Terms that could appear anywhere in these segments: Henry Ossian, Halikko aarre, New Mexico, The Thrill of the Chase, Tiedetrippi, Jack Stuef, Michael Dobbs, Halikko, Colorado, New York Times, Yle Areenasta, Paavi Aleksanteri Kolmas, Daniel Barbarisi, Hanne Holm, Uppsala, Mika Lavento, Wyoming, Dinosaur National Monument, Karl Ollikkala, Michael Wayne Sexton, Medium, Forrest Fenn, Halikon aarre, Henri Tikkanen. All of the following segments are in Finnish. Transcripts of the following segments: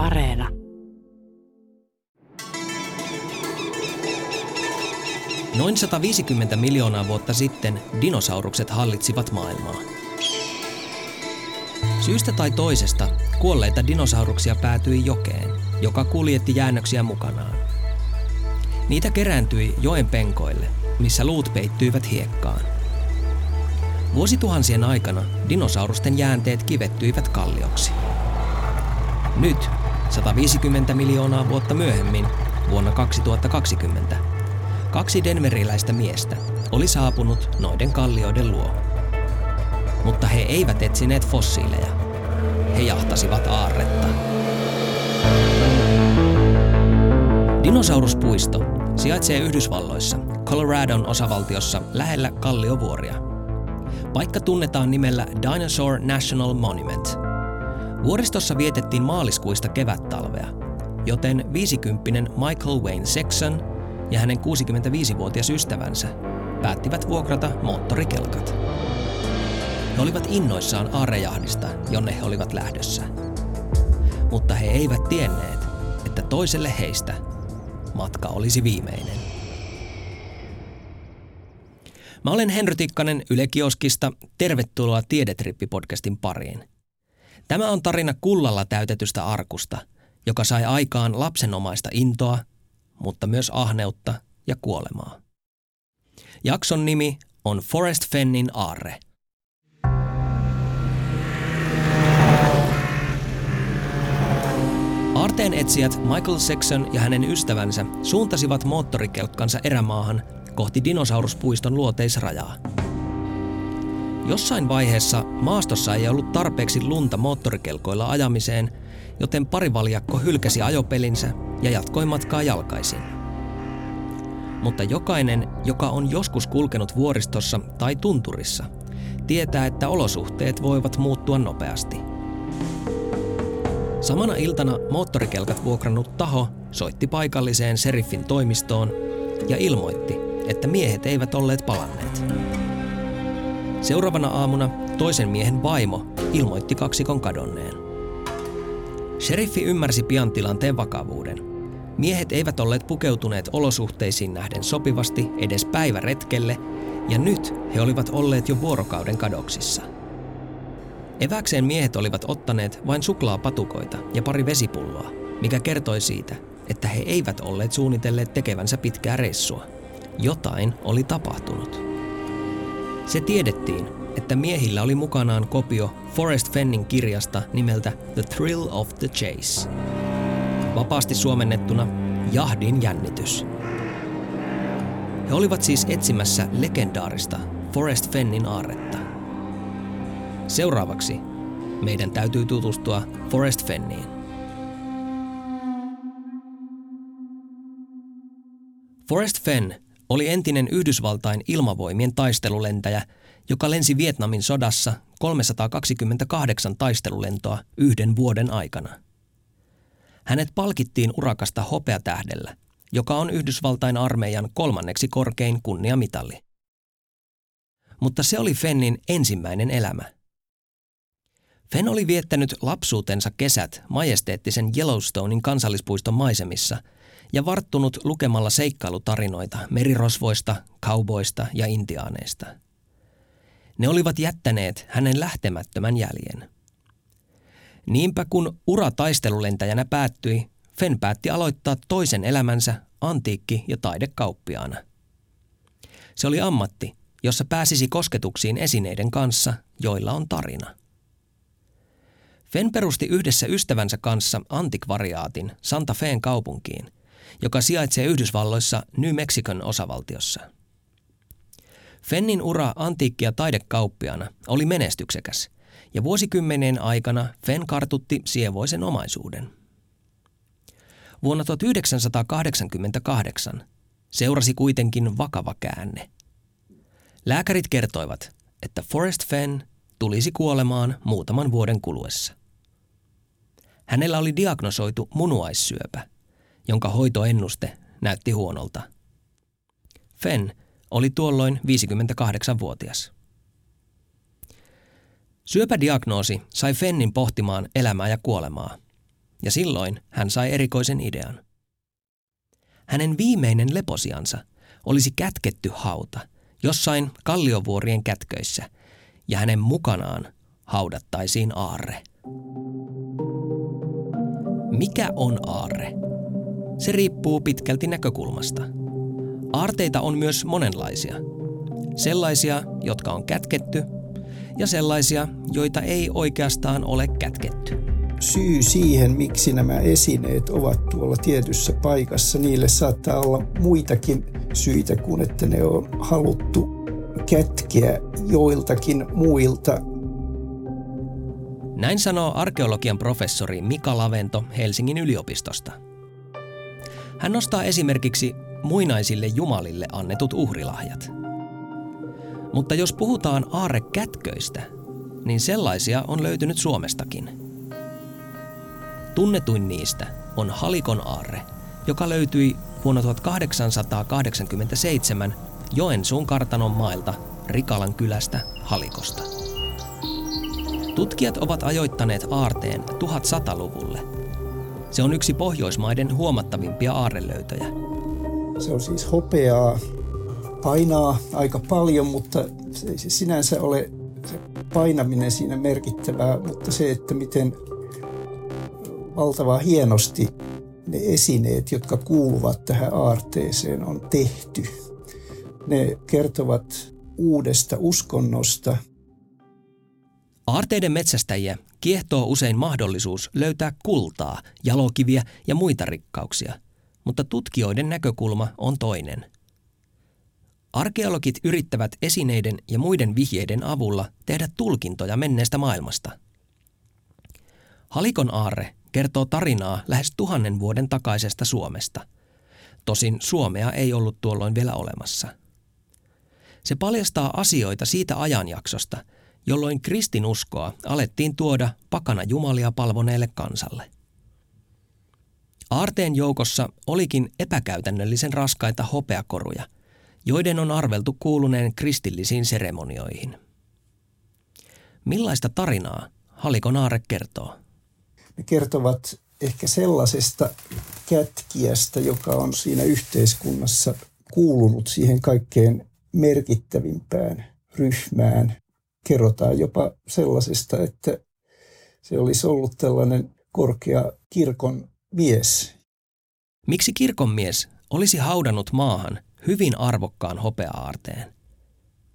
Areena. Noin 150 miljoonaa vuotta sitten dinosaurukset hallitsivat maailmaa. Syystä tai toisesta kuolleita dinosauruksia päätyi jokeen, joka kuljetti jäännöksiä mukanaan. Niitä kerääntyi joen penkoille, missä luut peittyivät hiekkaan. Vuosituhansien aikana dinosaurusten jäänteet kivettyivät kallioksi. Nyt, 150 miljoonaa vuotta myöhemmin, vuonna 2020, kaksi denveriläistä miestä oli saapunut noiden kallioiden luo. Mutta he eivät etsineet fossiileja. He jahtasivat aarretta. Dinosauruspuisto sijaitsee Yhdysvalloissa, Coloradon osavaltiossa lähellä kalliovuoria. Paikka tunnetaan nimellä Dinosaur National Monument. Vuoristossa vietettiin maaliskuista kevättalvea, joten 50-vuotias Michael Wayne Sexton ja hänen 65-vuotias ystävänsä päättivät vuokrata moottorikelkat. He olivat innoissaan aarrejahdista, jonne he olivat lähdössä. Mutta he eivät tienneet, että toiselle heistä matka olisi viimeinen. Mä olen Henri Tikkanen Yle Kioskista. Tervetuloa Tiedetrippi-podcastin pariin. Tämä on tarina kullalla täytetystä arkusta, joka sai aikaan lapsenomaista intoa, mutta myös ahneutta ja kuolemaa. Jakson nimi on Forrest Fennin aarre. Aarteenetsijät Michael Sexton ja hänen ystävänsä suuntasivat moottorikelkkansa erämaahan kohti dinosauruspuiston luoteisrajaa. Jossain vaiheessa maastossa ei ollut tarpeeksi lunta moottorikelkoilla ajamiseen, joten parivaljakko hylkäsi ajopelinsä ja jatkoi matkaa jalkaisin. Mutta jokainen, joka on joskus kulkenut vuoristossa tai tunturissa, tietää, että olosuhteet voivat muuttua nopeasti. Samana iltana moottorikelkat vuokrannut taho soitti paikalliseen seriffin toimistoon ja ilmoitti, että miehet eivät olleet palanneet. Seuraavana aamuna toisen miehen vaimo ilmoitti kaksikon kadonneen. Sheriffi ymmärsi pian tilanteen vakavuuden. Miehet eivät olleet pukeutuneet olosuhteisiin nähden sopivasti edes päiväretkelle, ja nyt he olivat olleet jo vuorokauden kadoksissa. Eväkseen miehet olivat ottaneet vain suklaapatukoita ja pari vesipulloa, mikä kertoi siitä, että he eivät olleet suunnitelleet tekevänsä pitkää reissua. Jotain oli tapahtunut. Se tiedettiin, että miehillä oli mukanaan kopio Forrest Fennin kirjasta nimeltä The Thrill of the Chase. Vapaasti suomennettuna Jahdin jännitys. He olivat siis etsimässä legendaarista Forrest Fennin aarretta. Seuraavaksi meidän täytyy tutustua Forrest Fenniin. Forrest Fenn oli entinen Yhdysvaltain ilmavoimien taistelulentäjä, joka lensi Vietnamin sodassa 328 taistelulentoa yhden vuoden aikana. Hänet palkittiin urakasta hopeatähdellä, joka on Yhdysvaltain armeijan kolmanneksi korkein kunniamitali. Mutta se oli Fennin ensimmäinen elämä. Fenn oli viettänyt lapsuutensa kesät majesteettisen Yellowstonein kansallispuiston maisemissa ja varttunut lukemalla seikkailutarinoita merirosvoista, kauboista ja intiaaneista. Ne olivat jättäneet hänen lähtemättömän jäljen. Niinpä kun ura taistelulentäjänä päättyi, Fenn päätti aloittaa toisen elämänsä antiikki- ja taidekauppiaana. Se oli ammatti, jossa pääsisi kosketuksiin esineiden kanssa, joilla on tarina. Fenn perusti yhdessä ystävänsä kanssa antikvariaatin Santa Feen kaupunkiin, joka sijaitsee Yhdysvalloissa New Mexicon osavaltiossa. Fennin ura antiikki- ja taidekauppiana oli menestyksekäs, ja vuosikymmenien aikana Fenn kartutti sievoisen omaisuuden. Vuonna 1988 seurasi kuitenkin vakava käänne. Lääkärit kertoivat, että Forrest Fenn tulisi kuolemaan muutaman vuoden kuluessa. Hänellä oli diagnosoitu munuaissyöpä, jonka hoitoennuste näytti huonolta. Fenn oli tuolloin 58-vuotias. Syöpädiagnoosi sai Fennin pohtimaan elämää ja kuolemaa. ja silloin hän sai erikoisen idean. Hänen viimeinen leposiansa olisi kätketty hauta jossain kalliovuorien kätköissä, ja hänen mukanaan haudattaisiin aarre. Mikä on aarre? Se riippuu pitkälti näkökulmasta. Aarteita on myös monenlaisia. Sellaisia, jotka on kätketty, ja sellaisia, joita ei oikeastaan ole kätketty. Syy siihen, miksi nämä esineet ovat tuolla tietyssä paikassa, niille saattaa olla muitakin syitä kuin, että ne on haluttu kätkeä joiltakin muilta. Näin sanoo arkeologian professori Mika Lavento Helsingin yliopistosta. Hän nostaa esimerkiksi muinaisille jumalille annetut uhrilahjat. Mutta jos puhutaan aarrekätköistä, niin sellaisia on löytynyt Suomestakin. Tunnetuin niistä on Halikon aarre, joka löytyi vuonna 1887 Joensuun kartanon mailta Rikalan kylästä Halikosta. Tutkijat ovat ajoittaneet aarteen 1100-luvulle. Se on yksi Pohjoismaiden huomattavimpia aarrelöytöjä. Se on siis hopeaa. Painaa aika paljon, mutta ei se sinänsä ole se painaminen siinä merkittävää, mutta se, että miten valtavaa hienosti ne esineet, jotka kuuluvat tähän aarteeseen, on tehty. Ne kertovat uudesta uskonnosta. Aarteiden metsästäjiä kiehtoo usein mahdollisuus löytää kultaa, jalokiviä ja muita rikkauksia, mutta tutkijoiden näkökulma on toinen. Arkeologit yrittävät esineiden ja muiden vihjeiden avulla tehdä tulkintoja menneestä maailmasta. Halikon aarre kertoo tarinaa lähes 1000 vuoden takaisesta Suomesta. Tosin Suomea ei ollut tuolloin vielä olemassa. Se paljastaa asioita siitä ajanjaksosta, jolloin kristinuskoa alettiin tuoda pakana jumalia palvoneelle kansalle. Aarteen joukossa olikin epäkäytännöllisen raskaita hopeakoruja, joiden on arveltu kuuluneen kristillisiin seremonioihin. Millaista tarinaa Halikon aarre kertoo? Ne kertovat ehkä sellaisesta kätkijästä, joka on siinä yhteiskunnassa kuulunut siihen kaikkein merkittävimpään ryhmään. Kerrotaan jopa sellaisesta, että se olisi ollut tällainen korkea kirkon mies. Miksi kirkon mies olisi haudannut maahan hyvin arvokkaan hopea-aarteen?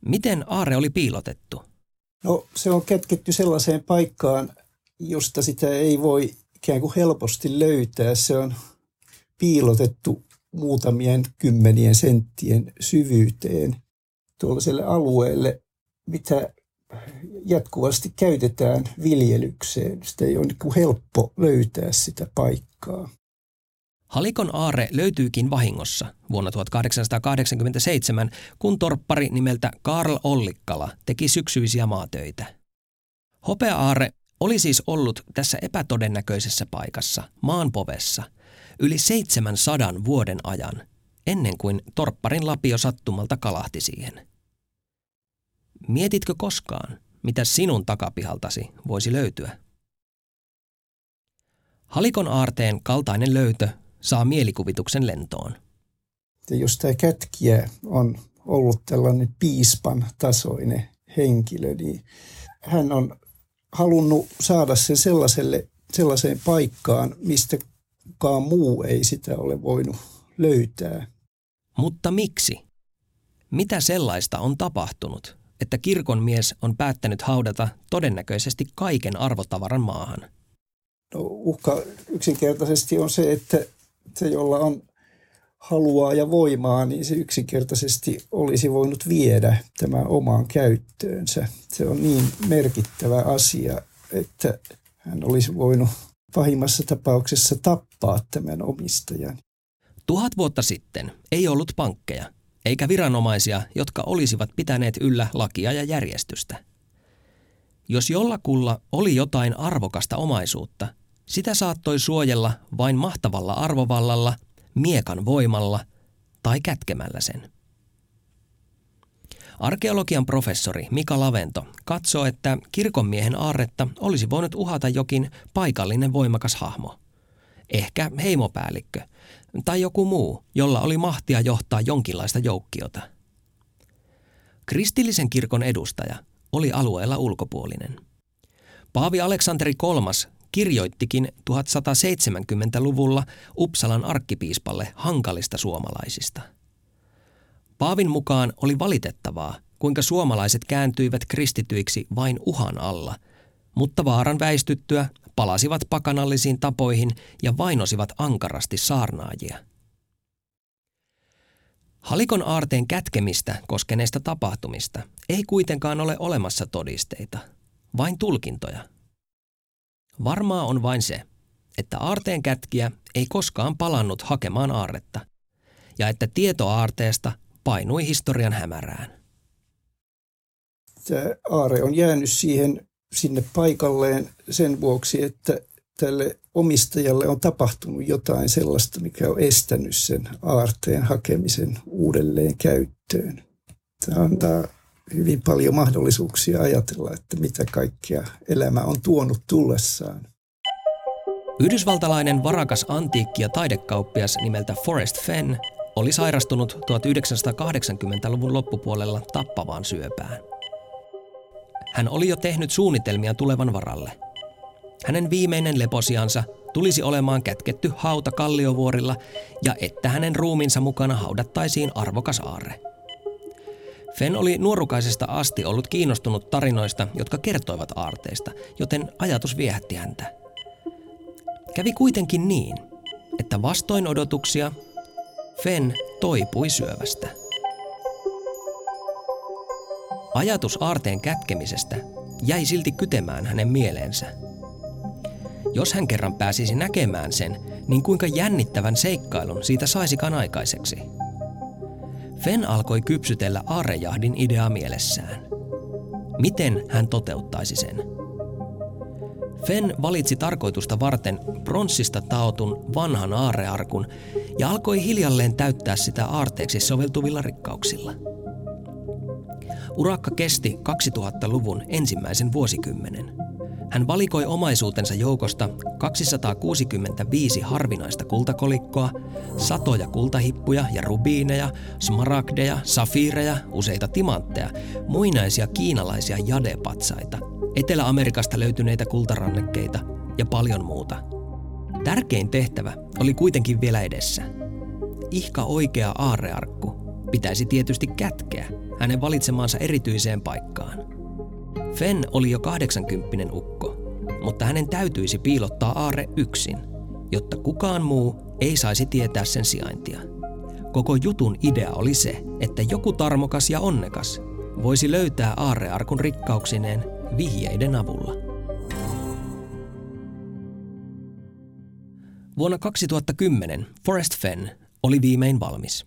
Miten aarre oli piilotettu? No, se on kätketty sellaiseen paikkaan, josta sitä ei voi ikään kuin helposti löytää. Se on piilotettu muutamien kymmenien senttien syvyyteen tuollaiselle alueelle, mitä jatkuvasti käytetään viljelykseen. Sitä ei ole niin kuin helppo löytää sitä paikkaa. Halikon aarre löytyykin vahingossa vuonna 1887, kun torppari nimeltä Karl Ollikkala teki syksyisiä maatöitä. Hopea-aarre oli siis ollut tässä epätodennäköisessä paikassa, maanpovessa, yli 700 vuoden ajan, ennen kuin torpparin lapio sattumalta kalahti siihen. Mietitkö koskaan, mitä sinun takapihaltasi voisi löytyä? Halikon aarteen kaltainen löytö saa mielikuvituksen lentoon. Jos tämä kätkijä on ollut tällainen piispan tasoinen henkilö, niin hän on halunnut saada sen sellaiseen paikkaan, mistä kukaan muu ei sitä ole voinut löytää. Mutta miksi? Mitä sellaista on tapahtunut, että kirkonmies on päättänyt haudata todennäköisesti kaiken arvotavaran maahan? Uhka yksinkertaisesti on se, että se, jolla on halua ja voimaa, niin se yksinkertaisesti olisi voinut viedä tämän omaan käyttöönsä. Se on niin merkittävä asia, että hän olisi voinut pahimmassa tapauksessa tappaa tämän omistajan. 1000 vuotta sitten ei ollut pankkeja, eikä viranomaisia, jotka olisivat pitäneet yllä lakia ja järjestystä. Jos jollakulla oli jotain arvokasta omaisuutta, sitä saattoi suojella vain mahtavalla arvovallalla, miekan voimalla tai kätkemällä sen. Arkeologian professori Mika Lavento katsoo, että kirkonmiehen aarretta olisi voinut uhata jokin paikallinen voimakas hahmo, ehkä heimopäällikkö tai joku muu, jolla oli mahtia johtaa jonkinlaista joukkiota. Kristillisen kirkon edustaja oli alueella ulkopuolinen. Paavi Aleksanteri Kolmas kirjoittikin 1170-luvulla Uppsalan arkkipiispalle hankalista suomalaisista. Paavin mukaan oli valitettavaa, kuinka suomalaiset kääntyivät kristityiksi vain uhan alla, mutta vaaran väistyttyä palasivat pakanallisiin tapoihin ja vainosivat ankarasti saarnaajia. Halikon aarteen kätkemistä koskeneista tapahtumista ei kuitenkaan ole olemassa todisteita, vain tulkintoja. Varmaa on vain se, että aarteen kätkijä ei koskaan palannut hakemaan aarretta, ja että tieto aarteesta painui historian hämärään. Tämä aarre on jäänyt sinne paikalleen sen vuoksi, että tälle omistajalle on tapahtunut jotain sellaista, mikä on estänyt sen aarteen hakemisen uudelleen käyttöön. Tämä antaa hyvin paljon mahdollisuuksia ajatella, että mitä kaikkea elämä on tuonut tullessaan. Yhdysvaltalainen varakas antiikki- ja taidekauppias nimeltä Forrest Fenn oli sairastunut 1980-luvun loppupuolella tappavaan syöpään. Hän oli jo tehnyt suunnitelmia tulevan varalle. Hänen viimeinen leposiansa tulisi olemaan kätketty hauta Kalliovuorilla ja että hänen ruumiinsa mukana haudattaisiin arvokas aarre. Fenn oli nuorukaisesta asti ollut kiinnostunut tarinoista, jotka kertoivat aarteista, joten ajatus viehätti häntä. Kävi kuitenkin niin, että vastoin odotuksia Fenn toipui syövästä. Ajatus aarteen kätkemisestä jäi silti kytemään hänen mieleensä. Jos hän kerran pääsisi näkemään sen, niin kuinka jännittävän seikkailun siitä saisikaan aikaiseksi? Fenn alkoi kypsytellä aarrejahdin ideaa mielessään. Miten hän toteuttaisi sen? Fenn valitsi tarkoitusta varten pronssista taotun vanhan aarrearkun ja alkoi hiljalleen täyttää sitä aarteeksi soveltuvilla rikkauksilla. Urakka kesti 2000-luvun ensimmäisen vuosikymmenen. Hän valikoi omaisuutensa joukosta 265 harvinaista kultakolikkoa, satoja kultahippuja ja rubiineja, smaragdeja, safiireja, useita timantteja, muinaisia kiinalaisia jadepatsaita, Etelä-Amerikasta löytyneitä kultarannekkeita ja paljon muuta. Tärkein tehtävä oli kuitenkin vielä edessä. Ihka oikea aarrearkku pitäisi tietysti kätkeä hänen valitsemaansa erityiseen paikkaan. Fenn oli jo 80 ukko, mutta hänen täytyisi piilottaa aarre yksin, jotta kukaan muu ei saisi tietää sen sijaintia. Koko jutun idea oli se, että joku tarmokas ja onnekas voisi löytää aarrearkun rikkauksineen vihjeiden avulla. Vuonna 2010 Forrest Fenn oli viimein valmis.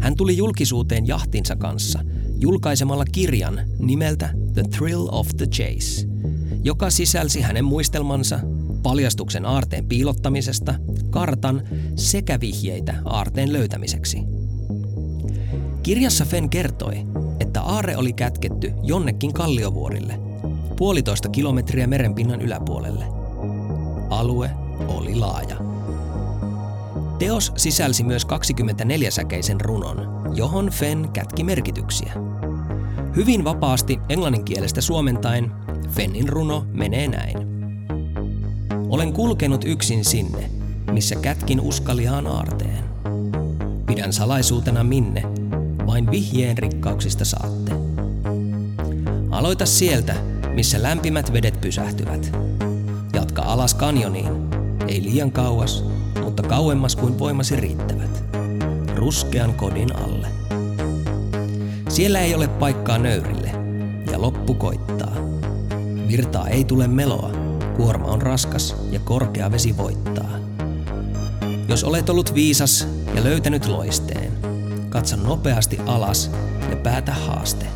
Hän tuli julkisuuteen jahtinsa kanssa julkaisemalla kirjan nimeltä The Thrill of the Chase, joka sisälsi hänen muistelmansa, paljastuksen aarteen piilottamisesta, kartan sekä vihjeitä aarteen löytämiseksi. Kirjassa Fenn kertoi, että aarre oli kätketty jonnekin kalliovuorille, 1,5 kilometriä merenpinnan yläpuolelle. Alue oli laaja. Teos sisälsi myös 24-säkeisen runon, johon Fenn kätki merkityksiä. Hyvin vapaasti englanninkielestä suomentaen Fennin runo menee näin. Olen kulkenut yksin sinne, missä kätkin uskaliaan aarteen. Pidän salaisuutena minne, vain vihjeen rikkauksista saatte. Aloita sieltä, missä lämpimät vedet pysähtyvät. Jatka alas kanjoniin, ei liian kauas, mutta kauemmas kuin voimasi riittävät. Ruskean kodin alle. Siellä ei ole paikkaa nöyrille, ja loppu koittaa. Virtaa ei tule meloa, kuorma on raskas ja korkea vesi voittaa. Jos olet ollut viisas ja löytänyt loisteen, katso nopeasti alas ja päätä haaste.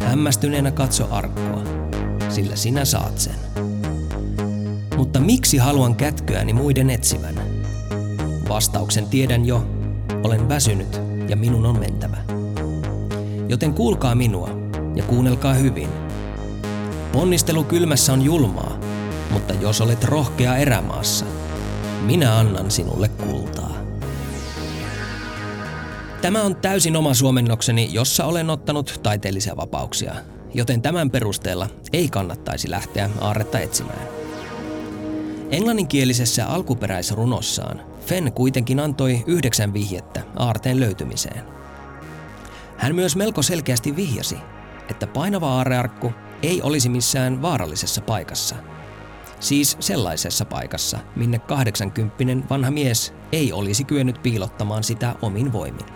Hämmästyneenä katso arkkoa, sillä sinä saat sen. Mutta miksi haluan kätköäni muiden etsivän? Vastauksen tiedän jo, olen väsynyt ja minun on mentävä. Joten kuulkaa minua ja kuunnelkaa hyvin. Ponnistelu kylmässä on julmaa, mutta jos olet rohkea erämaassa, Minä annan sinulle kultaa. Tämä on täysin oma suomennokseni, jossa olen ottanut taiteellisia vapauksia, joten tämän perusteella ei kannattaisi lähteä aarretta etsimään. Englanninkielisessä alkuperäisrunossaan Fenn kuitenkin antoi 9 vihjettä aarteen löytymiseen. Hän myös melko selkeästi vihjasi, että painava aarrearkku ei olisi missään vaarallisessa paikassa. Siis sellaisessa paikassa, minne 80-vuotias vanha mies ei olisi kyennyt piilottamaan sitä omin voimin.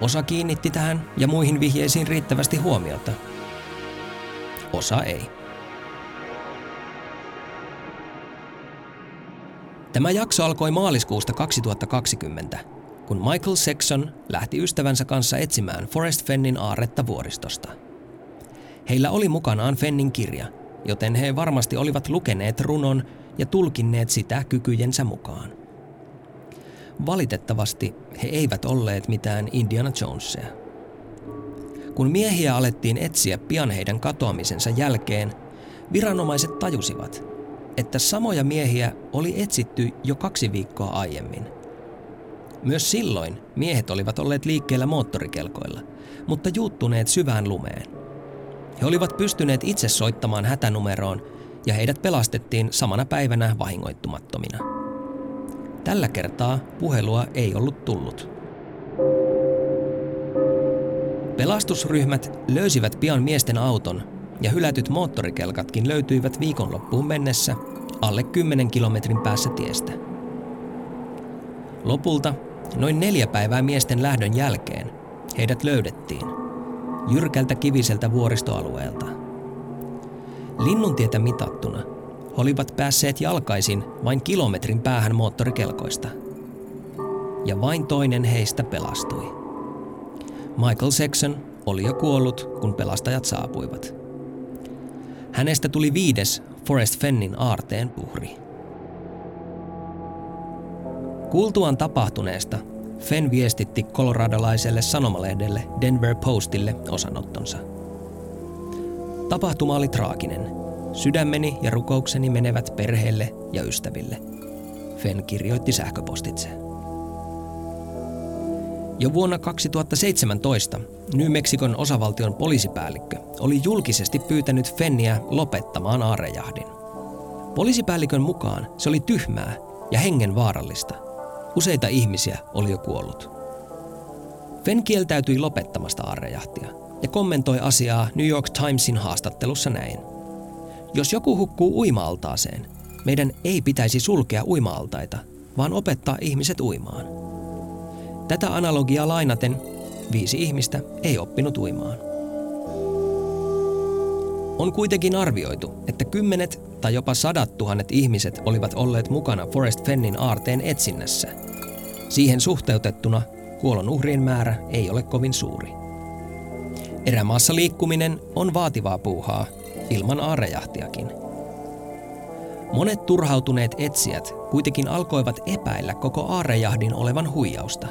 Osa kiinnitti tähän ja muihin vihjeisiin riittävästi huomiota. Osa ei. Tämä jakso alkoi maaliskuusta 2020, kun Michael Sexton lähti ystävänsä kanssa etsimään Forrest Fennin aarretta vuoristosta. Heillä oli mukanaan Fennin kirja, joten he varmasti olivat lukeneet runon ja tulkinneet sitä kykyjensä mukaan. Valitettavasti he eivät olleet mitään Indiana Jonesia. Kun miehiä alettiin etsiä pian heidän katoamisensa jälkeen, viranomaiset tajusivat, että samoja miehiä oli etsitty jo 2 viikkoa aiemmin. Myös silloin miehet olivat olleet liikkeellä moottorikelkoilla, mutta juuttuneet syvään lumeen. He olivat pystyneet itse soittamaan hätänumeroon ja heidät pelastettiin samana päivänä vahingoittumattomina. Tällä kertaa puhelua ei ollut tullut. Pelastusryhmät löysivät pian miesten auton ja hylätyt moottorikelkatkin löytyivät viikonloppuun mennessä alle 10 kilometrin päässä tiestä. Lopulta, noin 4 päivää miesten lähdön jälkeen, heidät löydettiin jyrkältä kiviseltä vuoristoalueelta. Linnuntietä mitattuna he olivat päässeet jalkaisin vain kilometrin päähän moottorikelkoista. Ja vain toinen heistä pelastui. Michael Sexton oli jo kuollut, kun pelastajat saapuivat. Hänestä tuli 5. Forrest Fennin aarteen uhri. Kuultuaan tapahtuneesta Fenn viestitti koloradolaiselle sanomalehdelle Denver Postille osanottonsa. Tapahtuma oli traaginen. Sydämeni ja rukoukseni menevät perheelle ja ystäville. Fenn kirjoitti sähköpostitse. Jo vuonna 2017 New Mexicon osavaltion poliisipäällikkö oli julkisesti pyytänyt Fenniä lopettamaan aarrejahdin. Poliisipäällikön mukaan se oli tyhmää ja hengenvaarallista. Useita ihmisiä oli jo kuollut. Fenn kieltäytyi lopettamasta aarrejahtia ja kommentoi asiaa New York Timesin haastattelussa näin. Jos joku hukkuu uima-altaaseen, meidän ei pitäisi sulkea uima-altaita, vaan opettaa ihmiset uimaan. Tätä analogiaa lainaten 5 ihmistä ei oppinut uimaan. On kuitenkin arvioitu, että 10 tai jopa 100 000 ihmiset olivat olleet mukana Forrest Fennin aarteen etsinnässä. Siihen suhteutettuna kuolonuhrien määrä ei ole kovin suuri. Erämaassa liikkuminen on vaativaa puuhaa, ilman aarrejahtiakin. Monet turhautuneet etsijät kuitenkin alkoivat epäillä koko aarrejahdin olevan huijausta.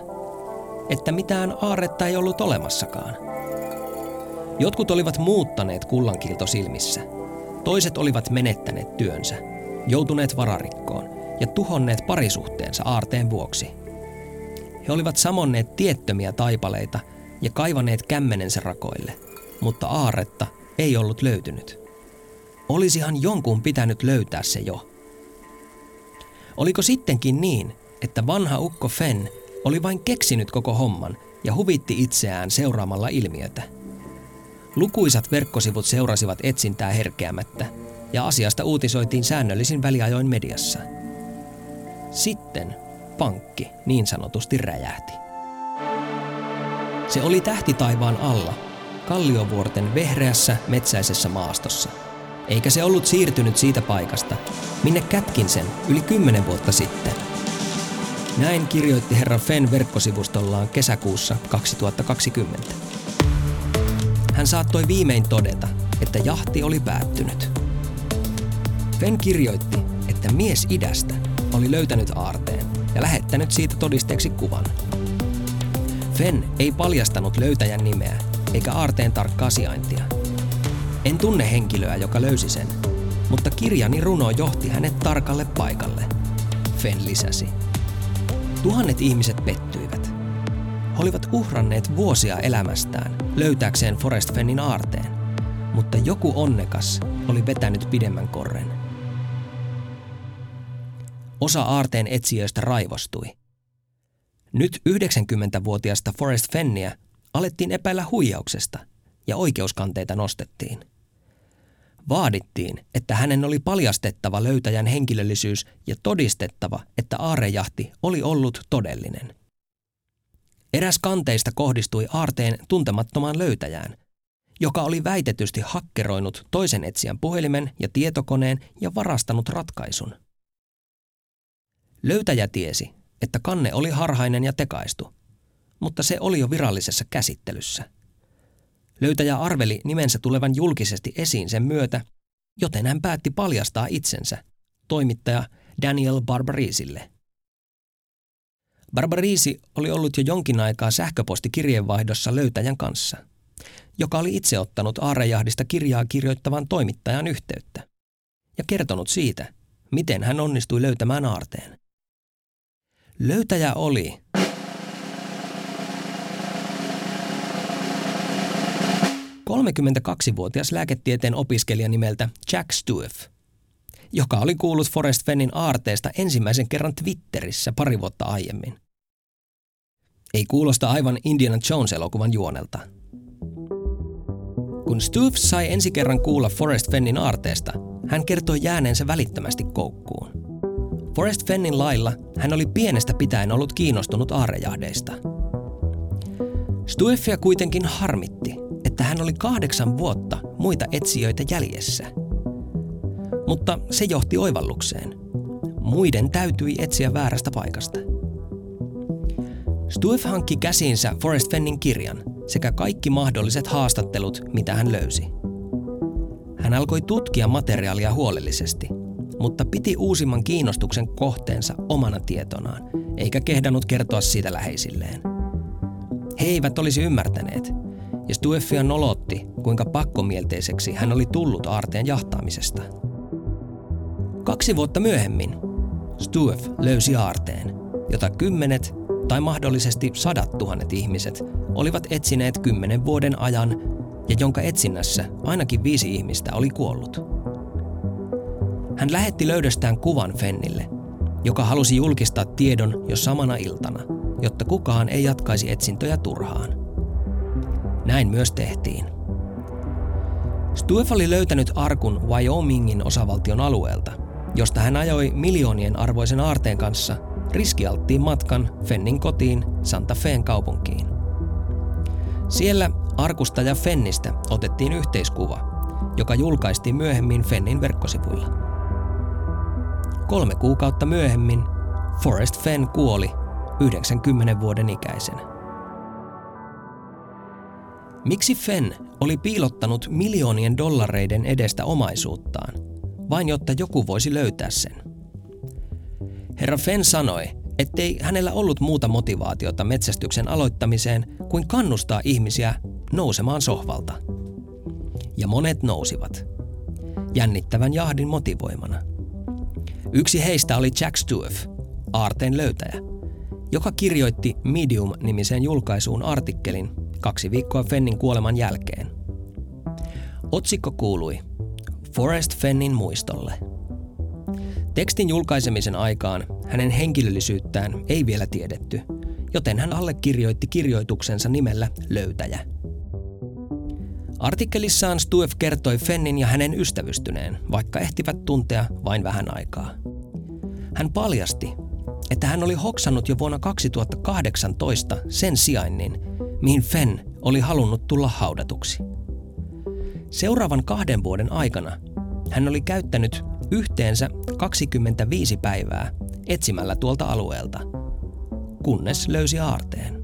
Että mitään aarretta ei ollut olemassakaan. Jotkut olivat muuttaneet kullankilto silmissä. Toiset olivat menettäneet työnsä, joutuneet vararikkoon ja tuhonneet parisuhteensa aarteen vuoksi. He olivat samonneet tiettömiä taipaleita ja kaivaneet kämmenensä rakoille, mutta aarretta ei ollut löytynyt. Olisihan jonkun pitänyt löytää se jo. Oliko sittenkin niin, että vanha ukko Fenn oli vain keksinyt koko homman ja huvitti itseään seuraamalla ilmiötä? Lukuisat verkkosivut seurasivat etsintää herkeämättä ja asiasta uutisoitiin säännöllisin väliajoin mediassa. Sitten pankki niin sanotusti räjähti. Se oli tähtitaivaan alla, kalliovuorten vehreässä metsäisessä maastossa. Eikä se ollut siirtynyt siitä paikasta, minne kätkin sen yli 10 vuotta sitten. Näin kirjoitti herra Fenn verkkosivustollaan kesäkuussa 2020. Hän saattoi viimein todeta, että jahti oli päättynyt. Fenn kirjoitti, että mies idästä oli löytänyt aarteen ja lähettänyt siitä todisteeksi kuvan. Fenn ei paljastanut löytäjän nimeä eikä aarteen tarkkaa sijaintia. En tunne henkilöä, joka löysi sen, mutta kirjani runo johti hänet tarkalle paikalle. Fenn lisäsi. 1,000 ihmiset pettyivät. He olivat uhranneet vuosia elämästään löytääkseen Forrest Fennin aarteen, mutta joku onnekas oli vetänyt pidemmän korren. Osa aarteen etsijöistä raivostui. Nyt 90-vuotiaasta Forrest Fenniä alettiin epäillä huijauksesta ja oikeuskanteita nostettiin. Vaadittiin, että hänen oli paljastettava löytäjän henkilöllisyys ja todistettava, että aarrejahti oli ollut todellinen. Eräs kanteista kohdistui aarteen tuntemattomaan löytäjään, joka oli väitetysti hakkeroinut toisen etsijän puhelimen ja tietokoneen ja varastanut ratkaisun. Löytäjä tiesi, että kanne oli harhainen ja tekaistu, mutta se oli jo virallisessa käsittelyssä. Löytäjä arveli nimensä tulevan julkisesti esiin sen myötä, joten hän päätti paljastaa itsensä, toimittaja Daniel Barbarisille. Barbarisi oli ollut jo jonkin aikaa sähköpostikirjeenvaihdossa löytäjän kanssa, joka oli itse ottanut aarrejahdista kirjaa kirjoittavan toimittajan yhteyttä ja kertonut siitä, miten hän onnistui löytämään aarteen. Löytäjä oli – 32-vuotias lääketieteen opiskelija nimeltä Jack Stuef, joka oli kuullut Forrest Fennin aarteesta ensimmäisen kerran Twitterissä pari vuotta aiemmin. Ei kuulosta aivan Indiana Jones-elokuvan juonelta. Kun Stuef sai ensi kerran kuulla Forrest Fennin aarteesta, hän kertoi jääneensä välittömästi koukkuun. Forrest Fennin lailla hän oli pienestä pitäen ollut kiinnostunut aarrejahdeista. Stueffia kuitenkin harmitti, että hän oli 8 vuotta muita etsijöitä jäljessä. Mutta se johti oivallukseen. Muiden täytyi etsiä väärästä paikasta. Stuef hankki käsiinsä Forrest Fennin kirjan sekä kaikki mahdolliset haastattelut, mitä hän löysi. Hän alkoi tutkia materiaalia huolellisesti, mutta piti uusimman kiinnostuksen kohteensa omana tietonaan, eikä kehdannut kertoa siitä läheisilleen. He eivät olisi ymmärtäneet, ja Stueffia nolotti, kuinka pakkomielteiseksi hän oli tullut aarteen jahtaamisesta. 2 vuotta myöhemmin Stuef löysi aarteen, jota 10 tai mahdollisesti 100 000 ihmiset olivat etsineet 10 vuoden ajan ja jonka etsinnässä ainakin 5 ihmistä oli kuollut. Hän lähetti löydöstään kuvan Fennille, joka halusi julkistaa tiedon jo samana iltana, jotta kukaan ei jatkaisi etsintöjä turhaan. Näin myös tehtiin. Stuef oli löytänyt arkun Wyomingin osavaltion alueelta, josta hän ajoi miljoonien arvoisen aarteen kanssa riskialttiin matkan Fennin kotiin Santa Feen kaupunkiin. Siellä arkusta ja Fennistä otettiin yhteiskuva, joka julkaistiin myöhemmin Fennin verkkosivuilla. 3 kuukautta myöhemmin Forrest Fenn kuoli 90 vuoden ikäisenä. Miksi Fenn oli piilottanut miljoonien dollareiden edestä omaisuuttaan, vain jotta joku voisi löytää sen? Herra Fenn sanoi, ettei hänellä ollut muuta motivaatiota metsästyksen aloittamiseen kuin kannustaa ihmisiä nousemaan sohvalta. Ja monet nousivat, jännittävän jahdin motivoimana. Yksi heistä oli Jack Stuef, aarteen löytäjä, joka kirjoitti Medium-nimiseen julkaisuun artikkelin 2 viikkoa Fennin kuoleman jälkeen. Otsikko kuului Forrest Fennin muistolle. Tekstin julkaisemisen aikaan hänen henkilöllisyyttään ei vielä tiedetty, joten hän allekirjoitti kirjoituksensa nimellä Löytäjä. Artikkelissaan Stuef kertoi Fennin ja hänen ystävystyneen, vaikka ehtivät tuntea vain vähän aikaa. Hän paljasti, että hän oli hoksannut jo vuonna 2018 sen sijainnin, mihin Fenn oli halunnut tulla haudatuksi. Seuraavan 2 vuoden aikana hän oli käyttänyt yhteensä 25 päivää etsimällä tuolta alueelta, kunnes löysi aarteen.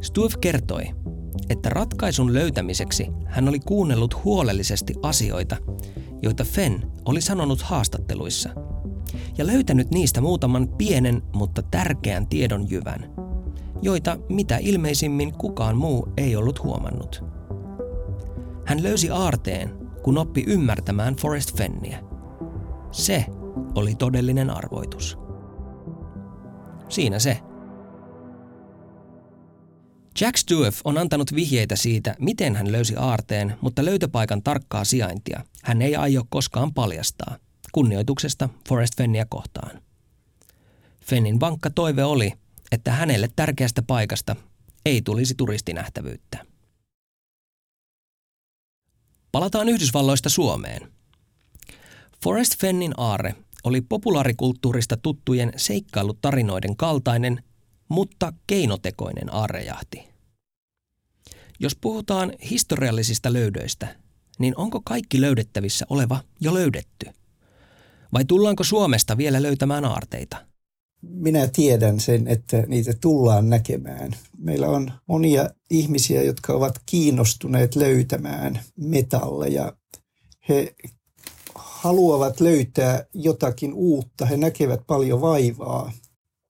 Stuef kertoi, että ratkaisun löytämiseksi hän oli kuunnellut huolellisesti asioita, joita Fenn oli sanonut haastatteluissa, ja löytänyt niistä muutaman pienen, mutta tärkeän tiedon jyvän, joita mitä ilmeisimmin kukaan muu ei ollut huomannut. Hän löysi aarteen, kun oppi ymmärtämään Forrest Fenniä. Se oli todellinen arvoitus. Siinä se. Jack Stuef on antanut vihjeitä siitä, miten hän löysi aarteen, mutta löytöpaikan tarkkaa sijaintia hän ei aio koskaan paljastaa, kunnioituksesta Forrest Fenniä kohtaan. Fennin vankka toive oli, että hänelle tärkeästä paikasta ei tulisi turistinähtävyyttä. Palataan Yhdysvalloista Suomeen. Forrest Fennin aarre oli populaarikulttuurista tuttujen seikkailutarinoiden kaltainen, mutta keinotekoinen aarrejahti. Jos puhutaan historiallisista löydöistä, niin onko kaikki löydettävissä oleva jo löydetty? Vai tullaanko Suomesta vielä löytämään aarteita? Minä tiedän sen, että niitä tullaan näkemään. Meillä on monia ihmisiä, jotka ovat kiinnostuneet löytämään metalleja. He haluavat löytää jotakin uutta. He näkevät paljon vaivaa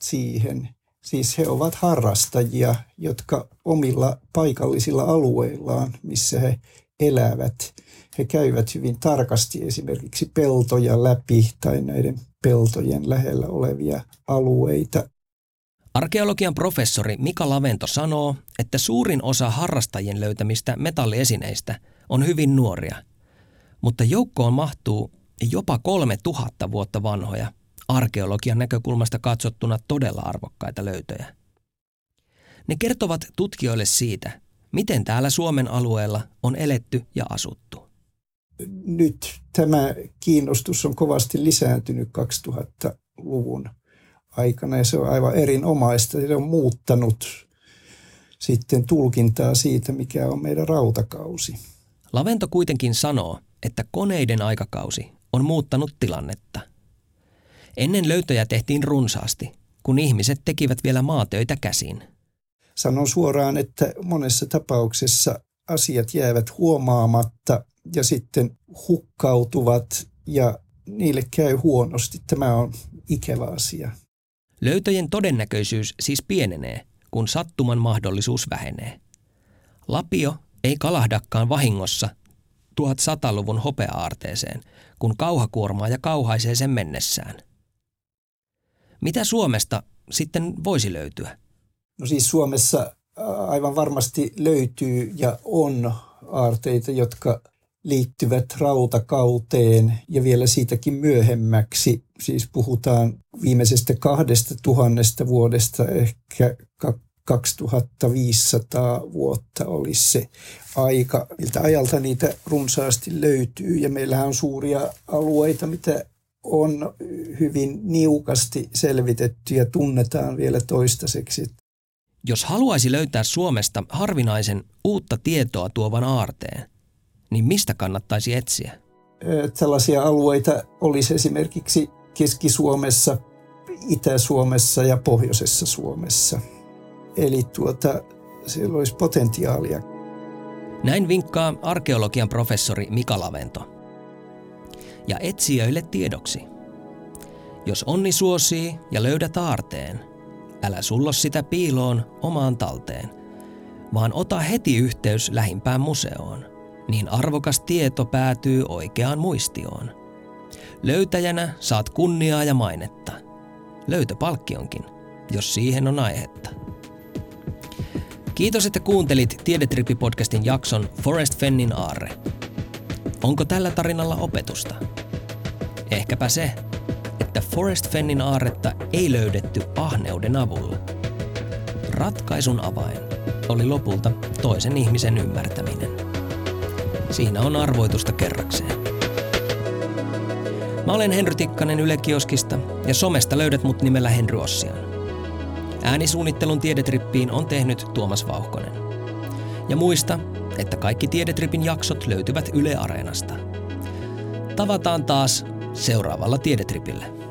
siihen. Siis he ovat harrastajia, jotka omilla paikallisilla alueillaan, missä he elävät, he käyvät hyvin tarkasti esimerkiksi peltoja läpi tai näiden peltojen lähellä olevia alueita. Arkeologian professori Mika Lavento sanoo, että suurin osa harrastajien löytämistä metalliesineistä on hyvin nuoria, mutta joukkoon mahtuu jopa 3000 vuotta vanhoja, arkeologian näkökulmasta katsottuna todella arvokkaita löytöjä. Ne kertovat tutkijoille siitä, miten täällä Suomen alueella on eletty ja asuttu. Nyt tämä kiinnostus on kovasti lisääntynyt 2000-luvun aikana ja se on aivan erinomaista. Se on muuttanut sitten tulkintaa siitä, mikä on meidän rautakausi. Lavento kuitenkin sanoo, että koneiden aikakausi on muuttanut tilannetta. Ennen löytöjä tehtiin runsaasti, kun ihmiset tekivät vielä maatöitä käsin. Sanon suoraan, että monessa tapauksessa asiat jäävät huomaamatta ja sitten hukkautuvat ja niille käy huonosti. Tämä on ikävä asia. Löytöjen todennäköisyys siis pienenee, kun sattuman mahdollisuus vähenee. Lapio ei kalahdakaan vahingossa 1100-luvun hopea-aarteeseen, kun kauhakuormaa ja kauhaisee sen mennessään. Mitä Suomesta sitten voisi löytyä? No siis Suomessa aivan varmasti löytyy ja on aarteita, jotka liittyvät rautakauteen ja vielä siitäkin myöhemmäksi. Siis puhutaan viimeisestä 2000 vuodesta, ehkä 2500 vuotta olisi se aika, miltä ajalta niitä runsaasti löytyy. Ja meillähän on suuria alueita, mitä on hyvin niukasti selvitetty ja tunnetaan vielä toistaiseksi. Jos haluaisi löytää Suomesta harvinaisen uutta tietoa tuovan aarteen, niin mistä kannattaisi etsiä? Tällaisia alueita olisi esimerkiksi Keski-Suomessa, Itä-Suomessa ja Pohjoisessa Suomessa. Eli siellä olisi potentiaalia. Näin vinkkaa arkeologian professori Mika Lavento. Ja etsijöille tiedoksi. Jos onni suosii ja löydät aarteen, älä sullo sitä piiloon omaan talteen, vaan ota heti yhteys lähimpään museoon, niin arvokas tieto päätyy oikeaan muistioon. Löytäjänä saat kunniaa ja mainetta. Löytöpalkkionkin, jos siihen on aihetta. Kiitos, että kuuntelit Tiedetrippi-podcastin jakson Forrest Fennin aarre. Onko tällä tarinalla opetusta? Ehkäpä se, että Forrest Fennin aarretta ei löydetty ahneuden avulla. Ratkaisun avain oli lopulta toisen ihmisen ymmärtäminen. Siinä on arvoitusta kerrakseen. Mä olen Henri Tikkanen Yle Kioskista ja somesta löydät mut nimellä Henry Ossian. Äänisuunnittelun Tiedetrippiin on tehnyt Tuomas Vauhkonen. Ja muista, että kaikki Tiedetripin jaksot löytyvät Yle Areenasta. Tavataan taas seuraavalla Tiedetripillä.